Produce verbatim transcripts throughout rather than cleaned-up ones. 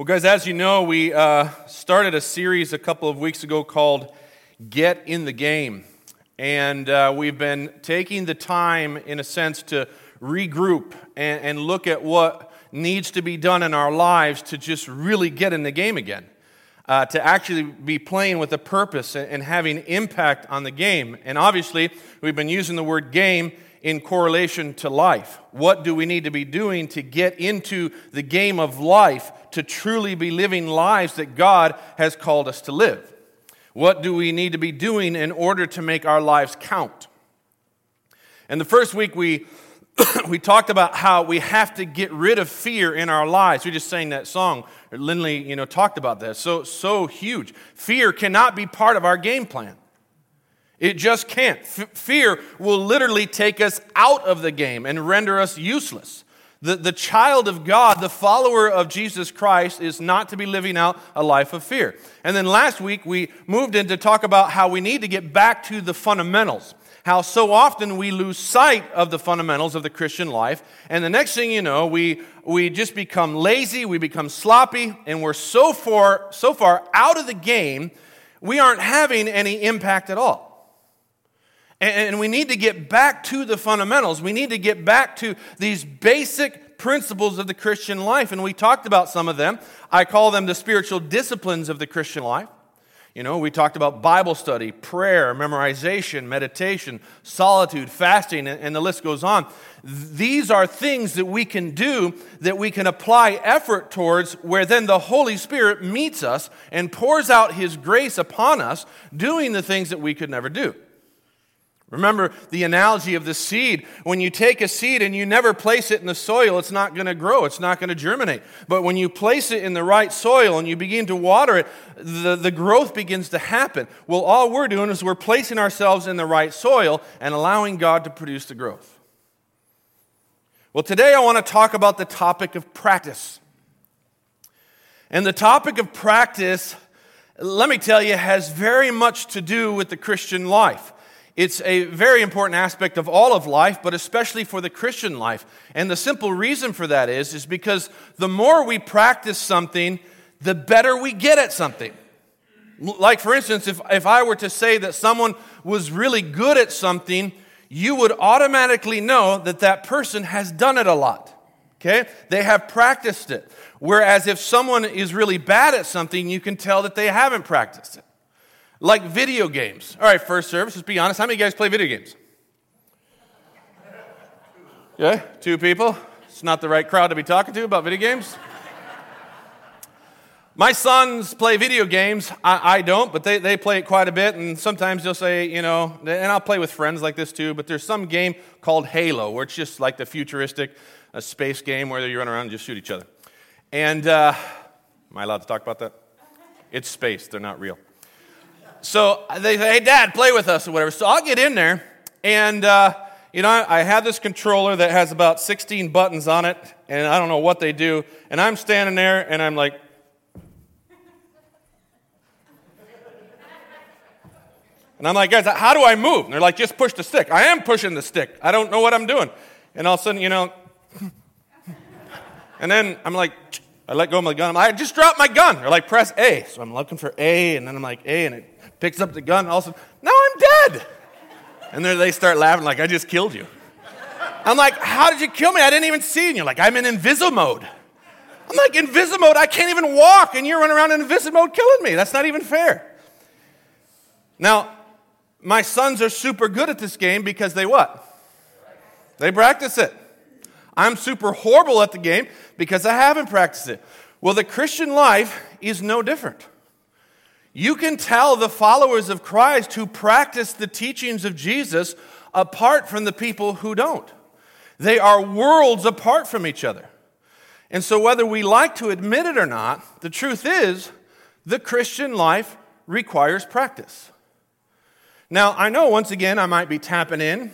Well, guys, as you know, we uh, started a series a couple of weeks ago called Get in the Game. And uh, we've been taking the time, in a sense, to regroup and, and look at what needs to be done in our lives to just really get in the game again, uh, to actually be playing with a purpose and, and having impact on the game. And obviously, we've been using the word game in correlation to life. What do we need to be doing to get into the game of life to truly be living lives that God has called us to live? What do we need to be doing in order to make our lives count? And the first week we we talked about how we have to get rid of fear in our lives. We just sang that song. Lindley, you know, talked about that. So so huge. Fear cannot be part of our game plan. It just can't. F- fear will literally take us out of the game and render us useless. The, the child of God, the follower of Jesus Christ, is not to be living out a life of fear. And then last week, we moved in to talk about how we need to get back to the fundamentals, how so often we lose sight of the fundamentals of the Christian life. And the next thing you know, we we just become lazy, we become sloppy, and we're so far, so far out of the game, we aren't having any impact at all. And we need to get back to the fundamentals. We need to get back to these basic principles of the Christian life. And we talked about some of them. I call them the spiritual disciplines of the Christian life. You know, we talked about Bible study, prayer, memorization, meditation, solitude, fasting, and the list goes on. These are things that we can do, that we can apply effort towards, where then the Holy Spirit meets us and pours out His grace upon us, doing the things that we could never do. Remember the analogy of the seed. When you take a seed and you never place it in the soil, it's not going to grow. It's not going to germinate. But when you place it in the right soil and you begin to water it, the, the growth begins to happen. Well, all we're doing is we're placing ourselves in the right soil and allowing God to produce the growth. Well, today I want to talk about the topic of practice. And the topic of practice, let me tell you, has very much to do with the Christian life. It's a very important aspect of all of life, but especially for the Christian life. And the simple reason for that is, is because the more we practice something, the better we get at something. Like, for instance, if, if I were to say that someone was really good at something, you would automatically know that that person has done it a lot. Okay? They have practiced it. Whereas if someone is really bad at something, you can tell that they haven't practiced it. Like video games. All right, first service, let's be honest. How many of you guys play video games? Yeah, two people. It's not the right crowd to be talking to about video games. My sons play video games. I, I don't, but they, they play it quite a bit. And sometimes they'll say, you know, and I'll play with friends like this too, but there's some game called Halo, where it's just like the futuristic uh, space game where you run around and just shoot each other. And uh, am I allowed to talk about that? It's space. They're not real. So they say, hey, Dad, play with us or whatever. So I'll get in there, and, uh, you know, I have this controller that has about sixteen buttons on it, and I don't know what they do. And I'm standing there, and I'm like, and I'm like, guys, how do I move? And they're like, just push the stick. I am pushing the stick. I don't know what I'm doing. And all of a sudden, you know, and then I'm like, I let go of my gun. I'm like, I just dropped my gun. They're like, press A. So I'm looking for A, and then I'm like, A, and it picks up the gun, and all of a sudden, now I'm dead. And then they start laughing like, I just killed you. I'm like, how did you kill me? I didn't even see you. And you're like, I'm in invisible mode. I'm like, invisible mode? I can't even walk, and you're running around in invisible mode killing me. That's not even fair. Now, my sons are super good at this game because they what? They practice it. I'm super horrible at the game because I haven't practiced it. Well, the Christian life is no different. You can tell the followers of Christ who practice the teachings of Jesus apart from the people who don't. They are worlds apart from each other. And so whether we like to admit it or not, the truth is the Christian life requires practice. Now, I know once again I might be tapping in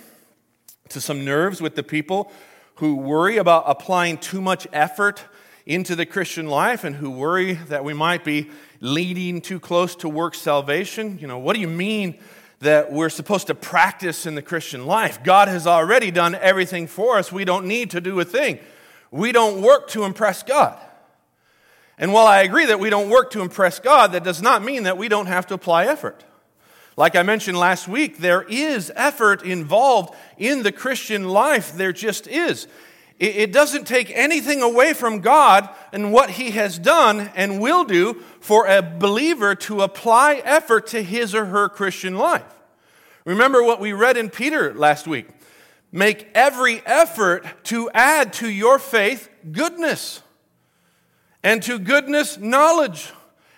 to some nerves with the people who worry about applying too much effort into the Christian life and who worry that we might be leading too close to works salvation. You know, what do you mean that we're supposed to practice in the Christian life? God has already done everything for us. We don't need to do a thing. We don't work to impress God. And while I agree that we don't work to impress God, that does not mean that we don't have to apply effort. Like I mentioned last week, there is effort involved in the Christian life. There just is. It doesn't take anything away from God and what He has done and will do for a believer to apply effort to his or her Christian life. Remember what we read in Peter last week. Make every effort to add to your faith goodness, and to goodness knowledge,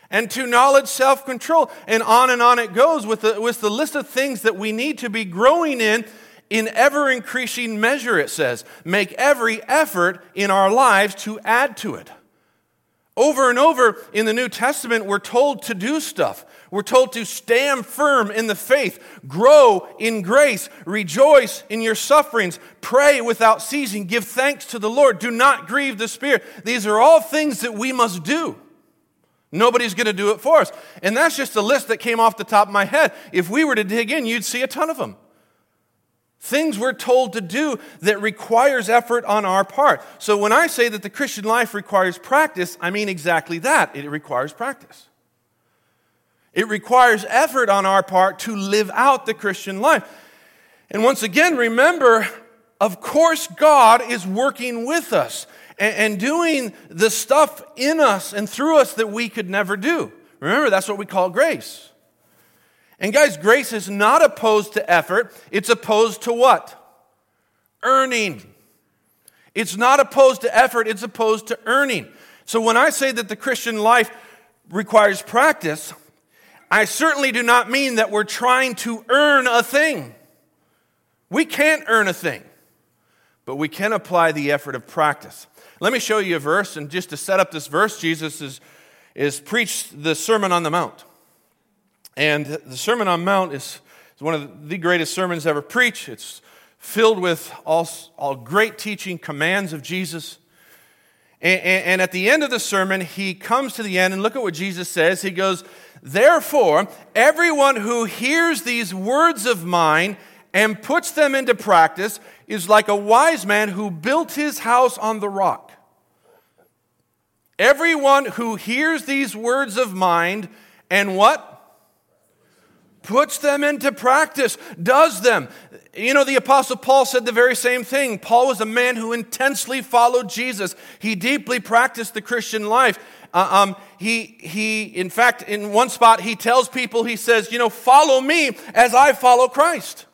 and to knowledge self-control, and on and on it goes with the, with the list of things that we need to be growing in in ever-increasing measure, it says. Make every effort in our lives to add to it. Over and over in the New Testament, we're told to do stuff. We're told to stand firm in the faith, grow in grace, rejoice in your sufferings, pray without ceasing, give thanks to the Lord, do not grieve the Spirit. These are all things that we must do. Nobody's going to do it for us. And that's just a list that came off the top of my head. If we were to dig in, you'd see a ton of them. Things we're told to do that requires effort on our part. So when I say that the Christian life requires practice, I mean exactly that. It requires practice. It requires effort on our part to live out the Christian life. And once again, remember, of course God is working with us and doing the stuff in us and through us that we could never do. Remember, that's what we call grace. And guys, grace is not opposed to effort. It's opposed to what? Earning. It's not opposed to effort. It's opposed to earning. So when I say that the Christian life requires practice, I certainly do not mean that we're trying to earn a thing. We can't earn a thing, but we can apply the effort of practice. Let me show you a verse, and just to set up this verse, Jesus is, is preached the Sermon on the Mount. And the Sermon on the Mount is one of the greatest sermons ever preached. It's filled with all, all great teaching, commands of Jesus. And, and, and at the end of the sermon, he comes to the end, and look at what Jesus says. He goes, "Therefore, everyone who hears these words of mine and puts them into practice is like a wise man who built his house on the rock." Everyone who hears these words of mine and what? Puts them into practice, does them. You know, the Apostle Paul said the very same thing. Paul was a man who intensely followed Jesus. He deeply practiced the Christian life. Uh, um, he, he, in fact, in one spot, he tells people, he says, you know, follow me as I follow Christ.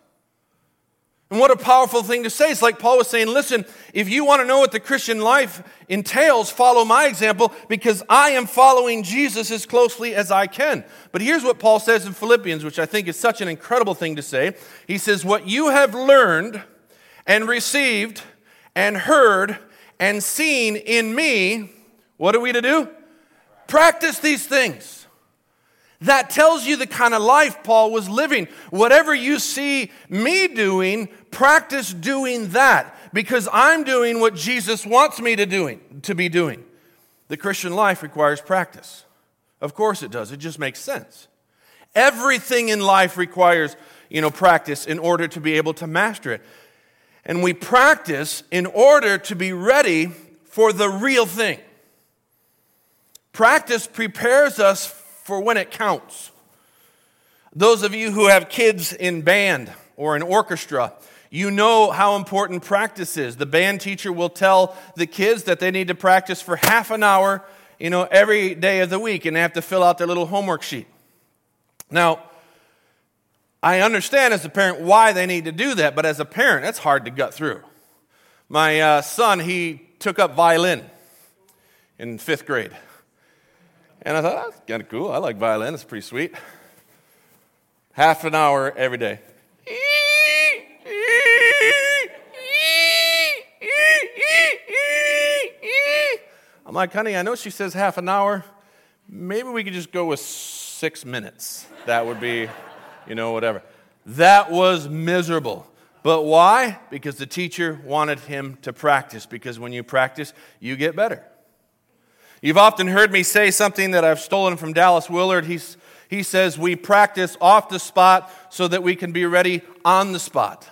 And what a powerful thing to say. It's like Paul was saying, listen, if you want to know what the Christian life entails, follow my example, because I am following Jesus as closely as I can. But here's what Paul says in Philippians, which I think is such an incredible thing to say. He says, what you have learned and received and heard and seen in me, what are we to do? Practice these things. That tells you the kind of life Paul was living. Whatever you see me doing, practice doing that, because I'm doing what Jesus wants me to doing, to be doing. The Christian life requires practice. Of course it does. It just makes sense. Everything in life requires, you know, practice in order to be able to master it. And we practice in order to be ready for the real thing. Practice prepares us for when it counts. Those of you who have kids in band or in orchestra, you know how important practice is. The band teacher will tell the kids that they need to practice for half an hour, you know, every day of the week, and they have to fill out their little homework sheet. Now, I understand as a parent why they need to do that, but as a parent, that's hard to gut through. My uh, son, he took up violin in fifth grade. And I thought, oh, that's kind of cool. I like violin. It's pretty sweet. Half an hour every day. I'm like, honey, I know she says half an hour. Maybe we could just go with six minutes. That would be, you know, whatever. That was miserable. But why? Because the teacher wanted him to practice. Because when you practice, you get better. You've often heard me say something that I've stolen from Dallas Willard. He's, he says, we practice off the spot so that we can be ready on the spot.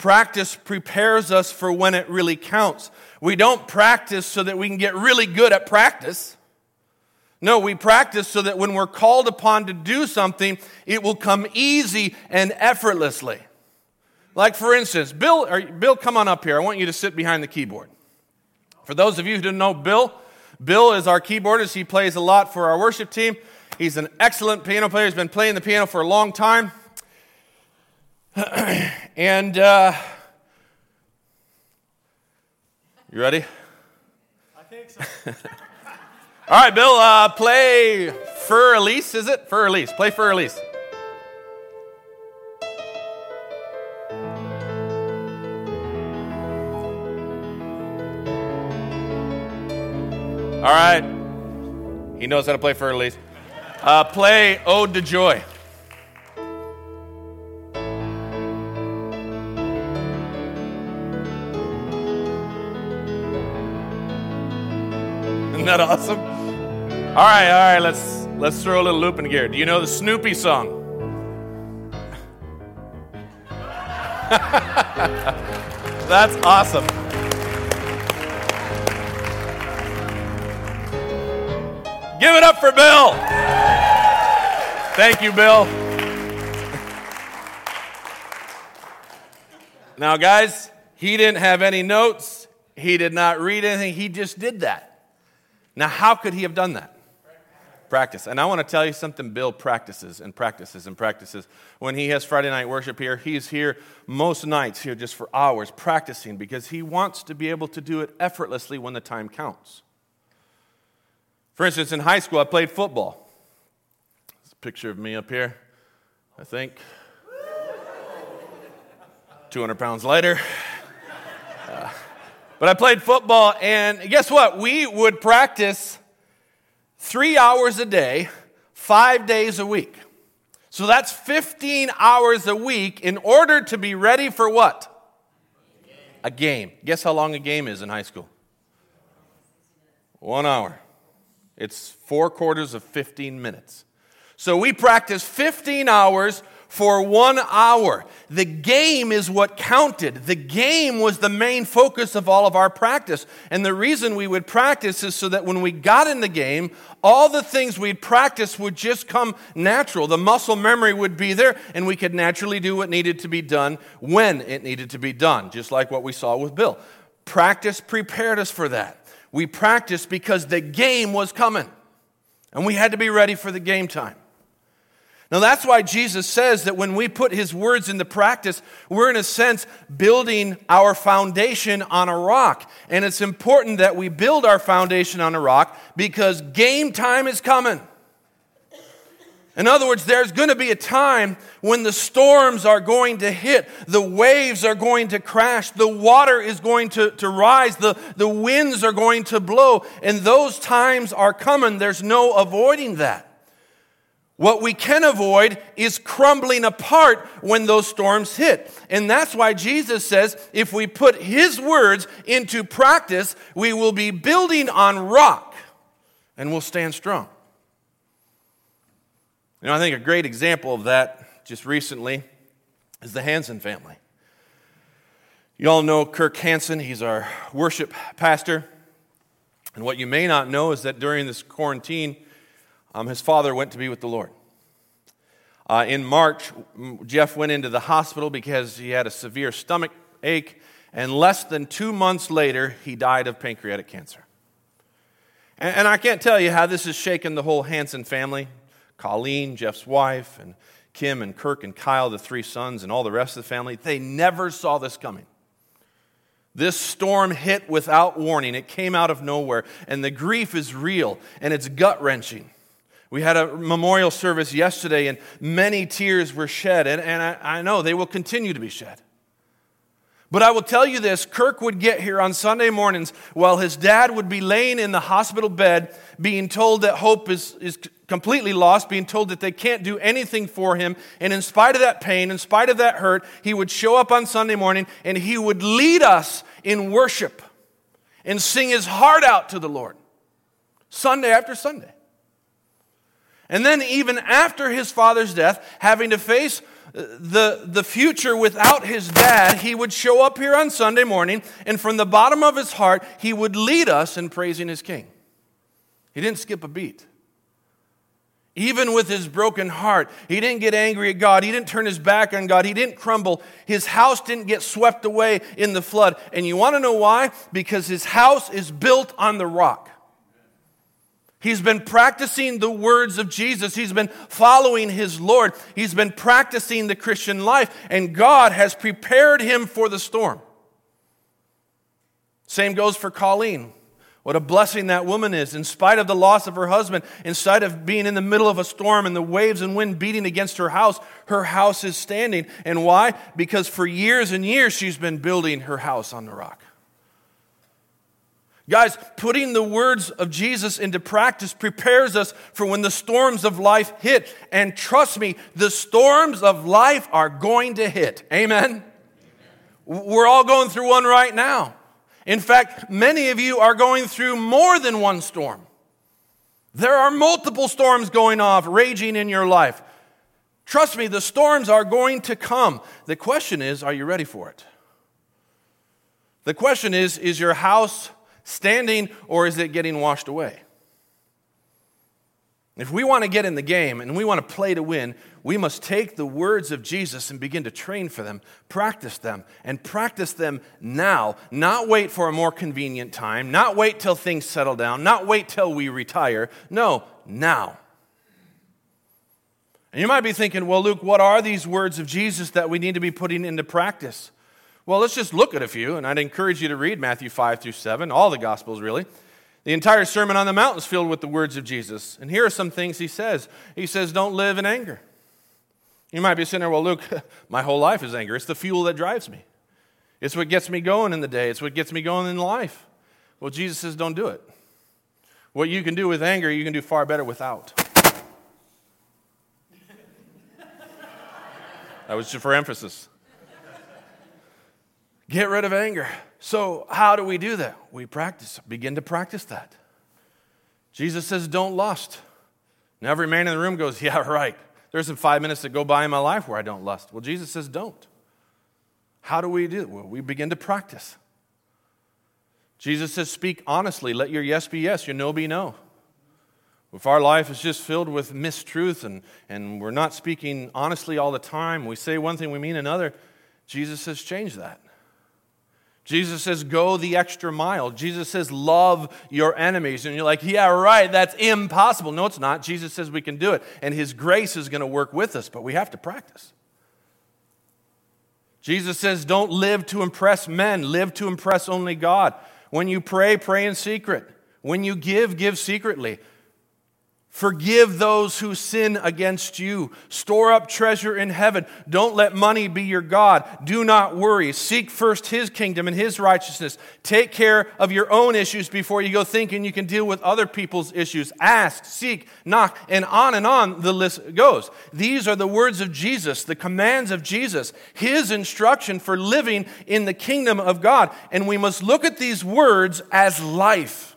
Practice prepares us for when it really counts. We don't practice so that we can get really good at practice. No, we practice so that when we're called upon to do something, it will come easy and effortlessly. Like, for instance, Bill, or Bill, come on up here. I want you to sit behind the keyboard. For those of you who didn't know Bill, Bill is our keyboardist. He plays a lot for our worship team. He's an excellent piano player. He's been playing the piano for a long time. and uh, you ready? I think so. All right, Bill, uh, play Fur Elise, is it? Fur Elise. Play Fur Elise. All right. He knows how to play Fur Elise. Uh, play Ode to Joy. Isn't that awesome? All right, all right, let's let's throw a little loop in gear. Do you know the Snoopy song? That's awesome. Give it up for Bill. Thank you, Bill. Now, guys, he didn't have any notes. He did not read anything. He just did that. Now, how could he have done that? Practice. And I want to tell you something. Bill practices and practices and practices. When he has Friday night worship here, he's here most nights here just for hours practicing because he wants to be able to do it effortlessly when the time counts. For instance, in high school, I played football. There's a picture of me up here, I think. two hundred pounds later. Uh, but I played football, and guess what? We would practice three hours a day, five days a week. So that's fifteen hours a week in order to be ready for what? A game. Guess how long a game is in high school? One hour. It's four quarters of fifteen minutes. So we practice fifteen hours for one hour. The game is what counted. The game was the main focus of all of our practice. And the reason we would practice is so that when we got in the game, all the things we'd practice would just come natural. The muscle memory would be there, and we could naturally do what needed to be done when it needed to be done, just like what we saw with Bill. Practice prepared us for that. We practiced because the game was coming, and we had to be ready for the game time. Now, that's why Jesus says that when we put his words into practice, we're in a sense building our foundation on a rock. And it's important that we build our foundation on a rock because game time is coming. In other words, there's going to be a time when the storms are going to hit, the waves are going to crash, the water is going to, to rise, the, the winds are going to blow, and those times are coming. There's no avoiding that. What we can avoid is crumbling apart when those storms hit. And that's why Jesus says if we put his words into practice, we will be building on rock and we'll stand strong. You know, I think a great example of that just recently is the Hansen family. You all know Kirk Hansen. He's our worship pastor. And what you may not know is that during this quarantine, um, his father went to be with the Lord. Uh, in March, Jeff went into the hospital because he had a severe stomach ache, and less than two months later, he died of pancreatic cancer. And, and I can't tell you how this has shaken the whole Hansen family. Colleen, Jeff's wife, and Kim and Kirk and Kyle, the three sons, and all the rest of the family, they never saw this coming. This storm hit without warning. It came out of nowhere, and the grief is real, and it's gut-wrenching. We had a memorial service yesterday, and many tears were shed, and, and I, I know they will continue to be shed. But I will tell you this, Kirk would get here on Sunday mornings while his dad would be laying in the hospital bed being told that hope is, is completely lost, being told that they can't do anything for him. And in spite of that pain, in spite of that hurt, he would show up on Sunday morning and he would lead us in worship and sing his heart out to the Lord Sunday after Sunday. And then even after his father's death, having to face The, the future without his dad, he would show up here on Sunday morning, and from the bottom of his heart, he would lead us in praising his King. He didn't skip a beat. Even with his broken heart, he didn't get angry at God. He didn't turn his back on God. He didn't crumble. His house didn't get swept away in the flood. And you want to know why? Because his house is built on the rock. He's been practicing the words of Jesus. He's been following his Lord. He's been practicing the Christian life, and God has prepared him for the storm. Same goes for Colleen. What a blessing that woman is. In spite of the loss of her husband, in spite of being in the middle of a storm and the waves and wind beating against her house, her house is standing. And why? Because for years and years she's been building her house on the rock. Guys, putting the words of Jesus into practice prepares us for when the storms of life hit. And trust me, the storms of life are going to hit. Amen? Amen. We're all going through one right now. In fact, many of you are going through more than one storm. There are multiple storms going off, raging in your life. Trust me, the storms are going to come. The question is, are you ready for it? The question is, is your house standing, or is it getting washed away? If we want to get in the game and we want to play to win, we must take the words of Jesus and begin to train for them, practice them, and practice them now. Not wait for a more convenient time, not wait till things settle down, not wait till we retire. No, now. And you might be thinking, well, Luke, what are these words of Jesus that we need to be putting into practice? Well, let's just look at a few, and I'd encourage you to read Matthew five through seven, all the Gospels really. The entire Sermon on the Mount is filled with the words of Jesus. And here are some things he says. He says, don't live in anger. You might be sitting there, well, Luke, my whole life is anger. It's the fuel that drives me. It's what gets me going in the day. It's what gets me going in life. Well, Jesus says, don't do it. What you can do with anger, you can do far better without. That was just for emphasis. Get rid of anger. So how do we do that? We practice, begin to practice that. Jesus says, don't lust. Now every man in the room goes, yeah, right. There's some five minutes that go by in my life where I don't lust. Well, Jesus says, don't. How do we do it? Well, we begin to practice. Jesus says, speak honestly. Let your yes be yes, your no be no. If our life is just filled with mistruth and, and we're not speaking honestly all the time, we say one thing, we mean another, Jesus says, change that. Jesus says, go the extra mile. Jesus says, love your enemies. And you're like, yeah, right, that's impossible. No, it's not. Jesus says we can do it. And his grace is going to work with us, but we have to practice. Jesus says, don't live to impress men. Live to impress only God. When you pray, pray in secret. When you give, give secretly. Forgive those who sin against you. Store up treasure in heaven. Don't let money be your God. Do not worry. Seek first his kingdom and his righteousness. Take care of your own issues before you go thinking you can deal with other people's issues. Ask, seek, knock, and on and on the list goes. These are the words of Jesus, the commands of Jesus, his instruction for living in the kingdom of God. And we must look at these words as life.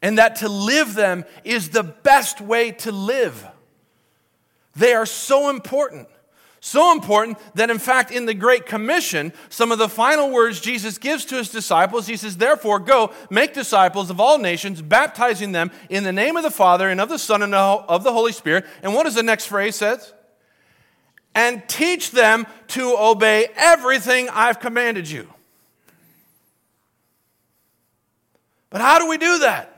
And that to live them is the best way to live. They are so important. So important that, in fact, in the Great Commission, some of the final words Jesus gives to his disciples, he says, therefore, go, make disciples of all nations, baptizing them in the name of the Father and of the Son and of the Holy Spirit. And what does the next phrase say? And teach them to obey everything I've commanded you. But how do we do that?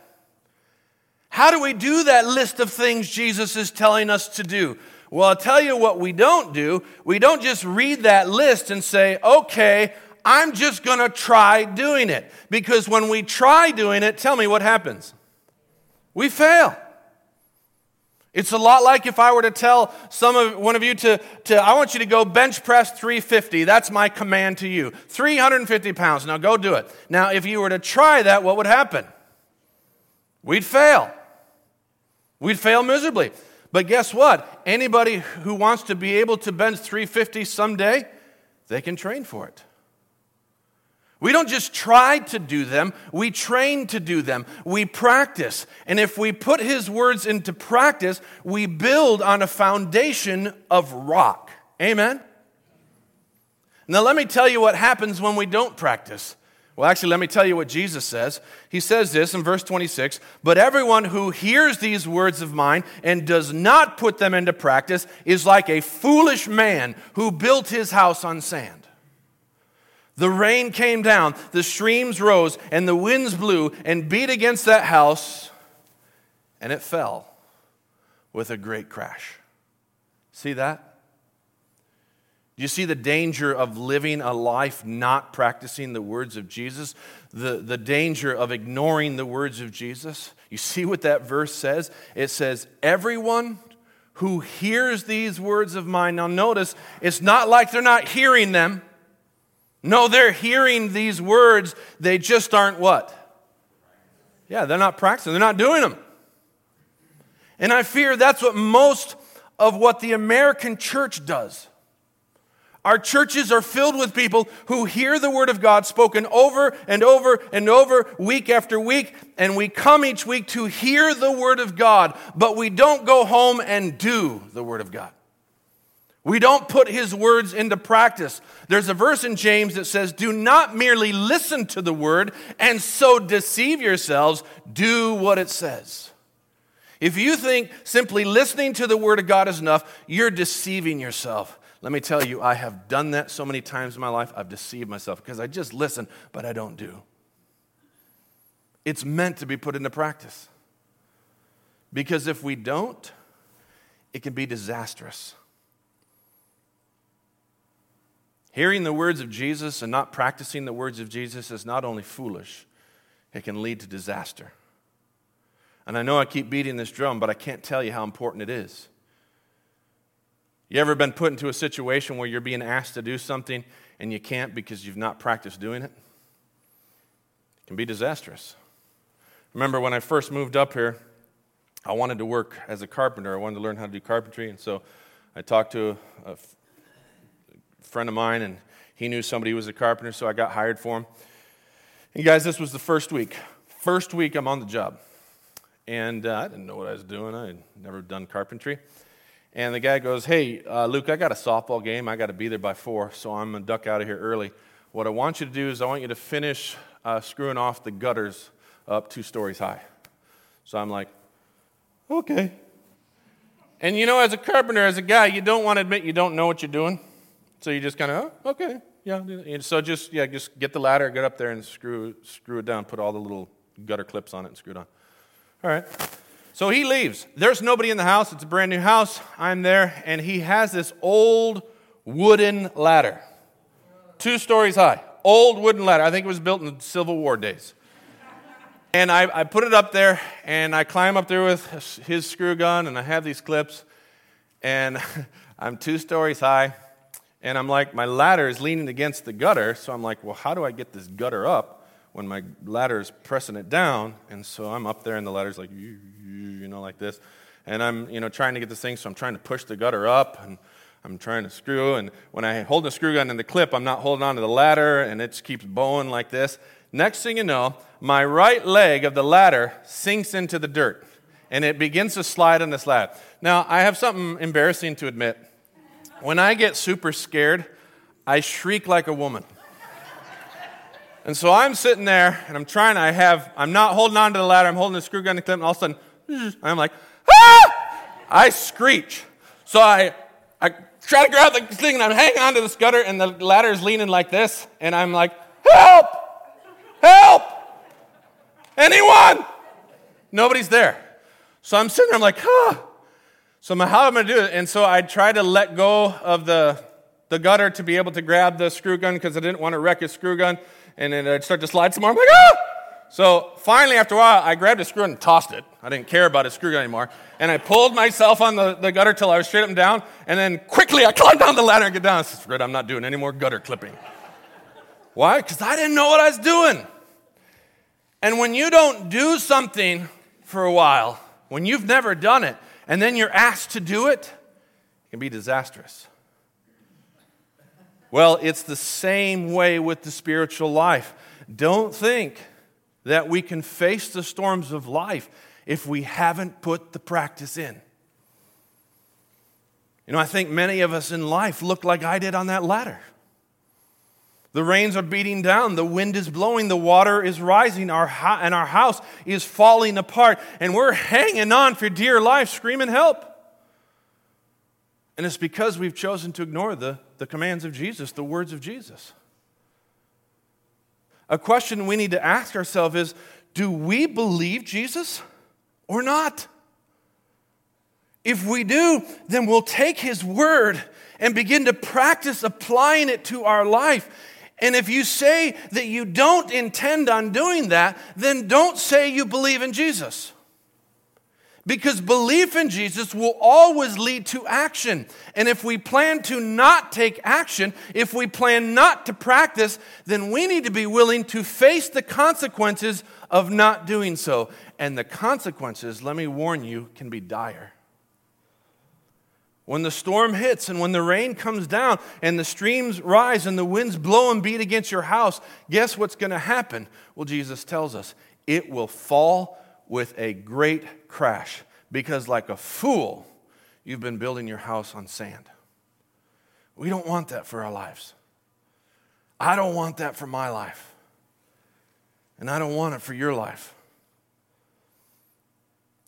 How do we do that list of things Jesus is telling us to do? Well, I'll tell you what we don't do. We don't just read that list and say, okay, I'm just going to try doing it. Because when we try doing it, tell me what happens. We fail. It's a lot like if I were to tell some of one of you to, to I want you to go bench press three fifty. That's my command to you. three hundred fifty pounds. Now go do it. Now, if you were to try that, what would happen? We'd fail. We'd fail miserably. But guess what? Anybody who wants to be able to bench three fifty someday, they can train for it. We don't just try to do them, we train to do them, we practice. And if we put his words into practice, we build on a foundation of rock. Amen? Now let me tell you what happens when we don't practice. Well, actually, let me tell you what Jesus says. He says this in verse twenty-six, "But everyone who hears these words of mine and does not put them into practice is like a foolish man who built his house on sand. The rain came down, the streams rose, and the winds blew and beat against that house, and it fell with a great crash." See that? You see the danger of living a life not practicing the words of Jesus? The, the danger of ignoring the words of Jesus? You see what that verse says? It says, everyone who hears these words of mine. Now notice, it's not like they're not hearing them. No, they're hearing these words. They just aren't what? Yeah, they're not practicing. They're not doing them. And I fear that's what most of what the American church does. Our churches are filled with people who hear the word of God spoken over and over and over, week after week, and we come each week to hear the word of God, but we don't go home and do the word of God. We don't put his words into practice. There's a verse in James that says, "Do not merely listen to the word and so deceive yourselves, do what it says." If you think simply listening to the word of God is enough, you're deceiving yourself. Let me tell you, I have done that so many times in my life. I've deceived myself because I just listen, but I don't do. It's meant to be put into practice. Because if we don't, it can be disastrous. Hearing the words of Jesus and not practicing the words of Jesus is not only foolish, it can lead to disaster. And I know I keep beating this drum, but I can't tell you how important it is. You ever been put into a situation where you're being asked to do something and you can't because you've not practiced doing it? It can be disastrous. Remember when I first moved up here, I wanted to work as a carpenter. I wanted to learn how to do carpentry. And so I talked to a, a friend of mine, and he knew somebody who was a carpenter, so I got hired for him. And guys, this was the first week. First week I'm on the job. And uh, I didn't know what I was doing. I had never done carpentry. And the guy goes, hey, uh, Luke, I got a softball game. I got to be there by four, so I'm going to duck out of here early. What I want you to do is I want you to finish uh, screwing off the gutters up two stories high. So I'm like, okay. And you know, as a carpenter, as a guy, you don't want to admit you don't know what you're doing. So you just kind of, oh, okay, yeah. And so just, yeah, just get the ladder, get up there and screw, screw it down, put all the little gutter clips on it and screw it on. All right. So he leaves. There's nobody in the house. It's a brand new house. I'm there, and he has this old wooden ladder, two stories high, old wooden ladder. I think it was built in the Civil War days. And I, I put it up there, and I climb up there with his screw gun, and I have these clips, and I'm two stories high, and I'm like, my ladder is leaning against the gutter, so I'm like, well, how do I get this gutter up when my ladder is pressing it down? And so I'm up there, and the ladder's like, you know, like this. And I'm, you know, trying to get this thing, so I'm trying to push the gutter up, and I'm trying to screw. And when I hold the screw gun in the clip, I'm not holding on to the ladder, and it just keeps bowing like this. Next thing you know, my right leg of the ladder sinks into the dirt, and it begins to slide on this ladder. Now, I have something embarrassing to admit. When I get super scared, I shriek like a woman. And so I'm sitting there, and I'm trying, I have, I'm not holding on to the ladder, I'm holding the screw gun to clip, and all of a sudden, I'm like, ah! I screech. So I, I try to grab the thing, and I'm hanging on to the gutter, and the ladder's leaning like this, and I'm like, help! Help! Anyone? Nobody's there. So I'm sitting there, I'm like, ah! So I'm, how am I going to do it? And so I try to let go of the, the gutter to be able to grab the screw gun, because I didn't want to wreck his screw gun. And then I'd start to slide some more. I'm like, ah! So finally, after a while, I grabbed a screw and tossed it. I didn't care about a screw gun anymore. And I pulled myself on the, the gutter till I was straight up and down. And then quickly, I climbed down the ladder and get down. I said, Fred, I'm not doing any more gutter clipping. Why? Because I didn't know what I was doing. And when you don't do something for a while, when you've never done it, and then you're asked to do it, it can be disastrous. Well, it's the same way with the spiritual life. Don't think that we can face the storms of life if we haven't put the practice in. You know, I think many of us in life look like I did on that ladder. The rains are beating down, the wind is blowing, the water is rising, our ho- and our house is falling apart, and we're hanging on for dear life, screaming help. And it's because we've chosen to ignore the, the commands of Jesus, the words of Jesus. A question we need to ask ourselves is, do we believe Jesus or not? If we do, then we'll take his word and begin to practice applying it to our life. And if you say that you don't intend on doing that, then don't say you believe in Jesus. Because belief in Jesus will always lead to action. And if we plan to not take action, if we plan not to practice, then we need to be willing to face the consequences of not doing so. And the consequences, let me warn you, can be dire. When the storm hits and when the rain comes down and the streams rise and the winds blow and beat against your house, guess what's going to happen? Well, Jesus tells us it will fall with a great crash, because like a fool, you've been building your house on sand. We don't want that for our lives. I don't want that for my life. And I don't want it for your life.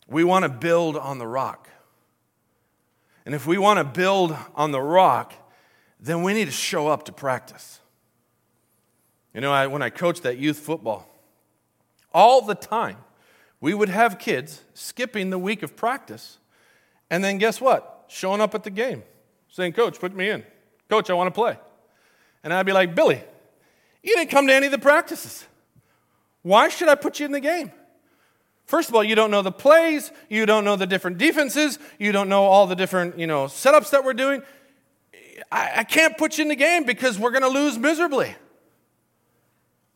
We want to build on the rock. And if we want to build on the rock, then we need to show up to practice. You know, I, when I coached that youth football, all the time, we would have kids skipping the week of practice, and then guess what? Showing up at the game, saying, Coach, put me in. Coach, I want to play. And I'd be like, Billy, you didn't come to any of the practices. Why should I put you in the game? First of all, you don't know the plays, you don't know the different defenses, you don't know all the different, you know, setups that we're doing. I, I can't put you in the game because we're going to lose miserably.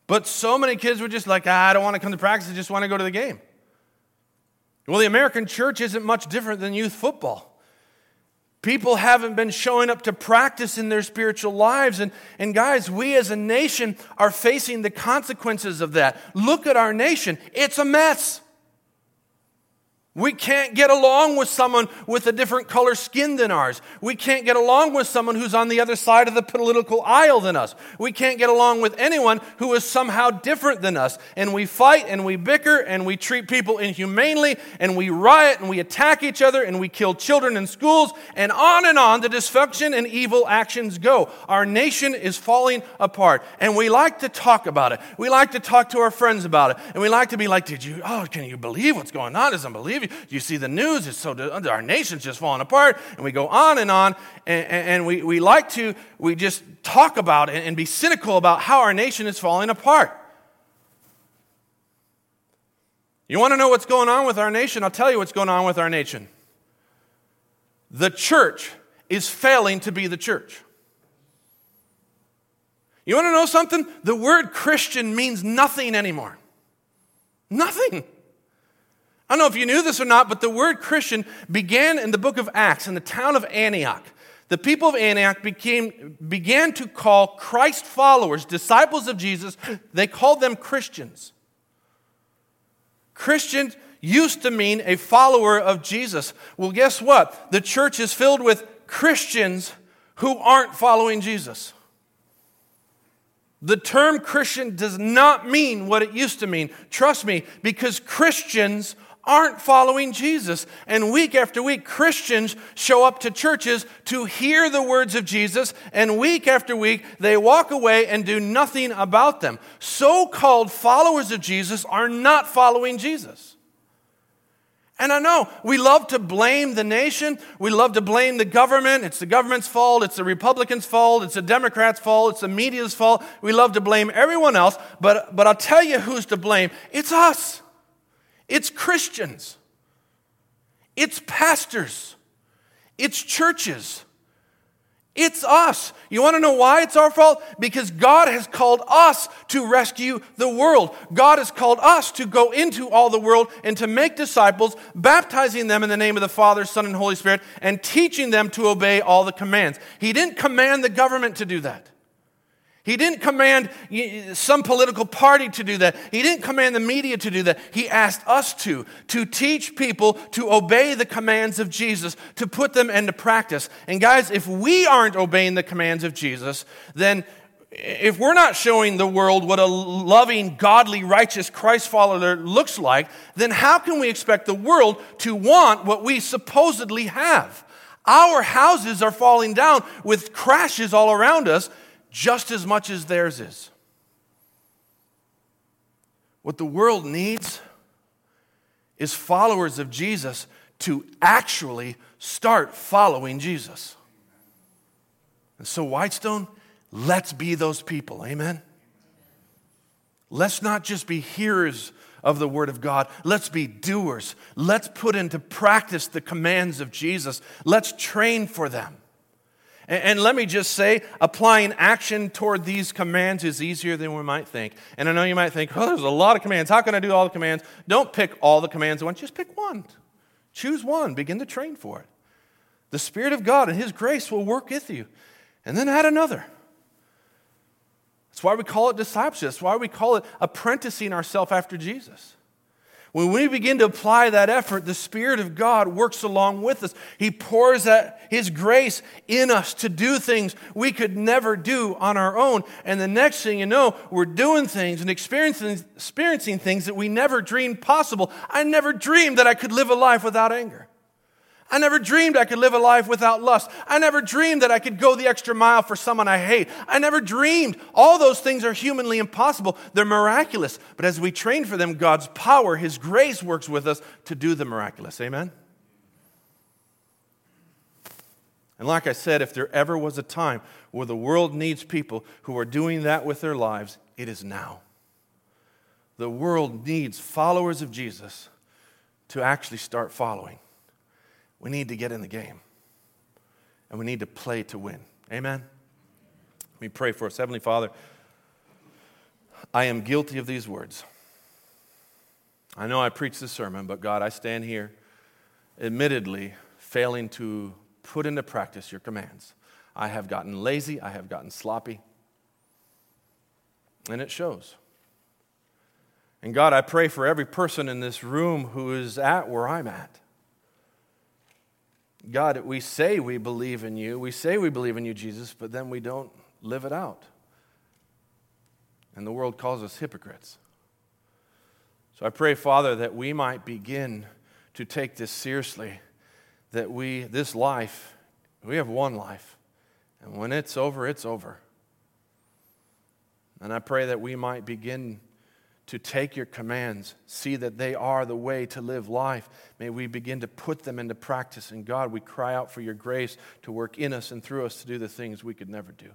But so many kids were just like, ah, I don't want to come to practice, I just want to go to the game. Well, the American church isn't much different than youth football. People haven't been showing up to practice in their spiritual lives. And, and guys, we as a nation are facing the consequences of that. Look at our nation. It's a mess. We can't get along with someone with a different color skin than ours. We can't get along with someone who's on the other side of the political aisle than us. We can't get along with anyone who is somehow different than us. And we fight and we bicker and we treat people inhumanely and we riot and we attack each other and we kill children in schools, and on and on the dysfunction and evil actions go. Our nation is falling apart, and we like to talk about it. We like to talk to our friends about it, and we like to be like, did you, oh, can you believe what's going on? It's unbelievable. You see the news, it's so our nation's just falling apart, and we go on and on, and, and we, we like to, we just talk about it and be cynical about how our nation is falling apart. You want to know what's going on with our nation? I'll tell you what's going on with our nation. The church is failing to be the church. You want to know something? The word Christian means nothing anymore. Nothing. I don't know if you knew this or not, but the word Christian began in the book of Acts in the town of Antioch. The people of Antioch became, began to call Christ followers, disciples of Jesus. They called them Christians. Christians used to mean a follower of Jesus. Well, guess what? The church is filled with Christians who aren't following Jesus. The term Christian does not mean what it used to mean. Trust me, because Christians aren't following Jesus. And week after week, Christians show up to churches to hear the words of Jesus, and week after week, they walk away and do nothing about them. So-called followers of Jesus are not following Jesus. And I know, we love to blame the nation, we love to blame the government, it's the government's fault, it's the Republicans' fault, it's the Democrats' fault, it's the media's fault, we love to blame everyone else, but, but I'll tell you who's to blame. It's us. It's Christians, it's pastors, it's churches, it's us. You want to know why it's our fault? Because God has called us to rescue the world. God has called us to go into all the world and to make disciples, baptizing them in the name of the Father, Son, and Holy Spirit, and teaching them to obey all the commands. He didn't command the government to do that. He didn't command some political party to do that. He didn't command the media to do that. He asked us to, to teach people to obey the commands of Jesus, to put them into practice. And guys, if we aren't obeying the commands of Jesus, then if we're not showing the world what a loving, godly, righteous Christ follower looks like, then how can we expect the world to want what we supposedly have? Our houses are falling down with crashes all around us, just as much as theirs is. What the world needs is followers of Jesus to actually start following Jesus. And so, Whitestone, let's be those people, amen? Let's not just be hearers of the Word of God. Let's be doers. Let's put into practice the commands of Jesus. Let's train for them. And let me just say, applying action toward these commands is easier than we might think. And I know you might think, oh, there's a lot of commands. How can I do all the commands? Don't pick all the commands at once. Just pick one. Choose one. Begin to train for it. The Spirit of God and His grace will work with you. And then add another. That's why we call it discipleship. That's why we call it apprenticing ourselves after Jesus. When we begin to apply that effort, the Spirit of God works along with us. He pours out His grace in us to do things we could never do on our own. And the next thing you know, we're doing things and experiencing, experiencing things that we never dreamed possible. I never dreamed that I could live a life without anger. I never dreamed I could live a life without lust. I never dreamed that I could go the extra mile for someone I hate. I never dreamed. All those things are humanly impossible. They're miraculous. But as we train for them, God's power, His grace works with us to do the miraculous. Amen? And like I said, if there ever was a time where the world needs people who are doing that with their lives, it is now. The world needs followers of Jesus to actually start following. We need to get in the game, and we need to play to win. Amen? Let me pray for us. Heavenly Father, I am guilty of these words. I know I preached this sermon, but God, I stand here admittedly failing to put into practice your commands. I have gotten lazy. I have gotten sloppy, and it shows. And God, I pray for every person in this room who is at where I'm at. God, we say we believe in you. We say we believe in you, Jesus, but then we don't live it out. And the world calls us hypocrites. So I pray, Father, that we might begin to take this seriously, that we, this life, we have one life. And when it's over, it's over. And I pray that we might begin to take your commands, see that they are the way to live life. May we begin to put them into practice. And God, we cry out for your grace to work in us and through us to do the things we could never do.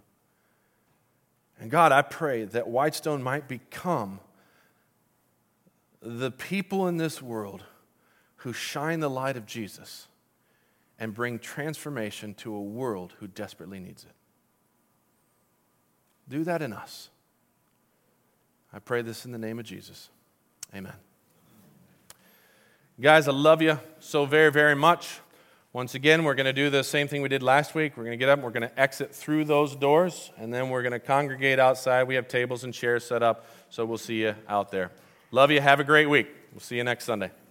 And God, I pray that Whitestone might become the people in this world who shine the light of Jesus and bring transformation to a world who desperately needs it. Do that in us. I pray this in the name of Jesus. Amen. Guys, I love you so very, very much. Once again, we're going to do the same thing we did last week. We're going to get up and we're going to exit through those doors, and then we're going to congregate outside. We have tables and chairs set up, so we'll see you out there. Love you. Have a great week. We'll see you next Sunday.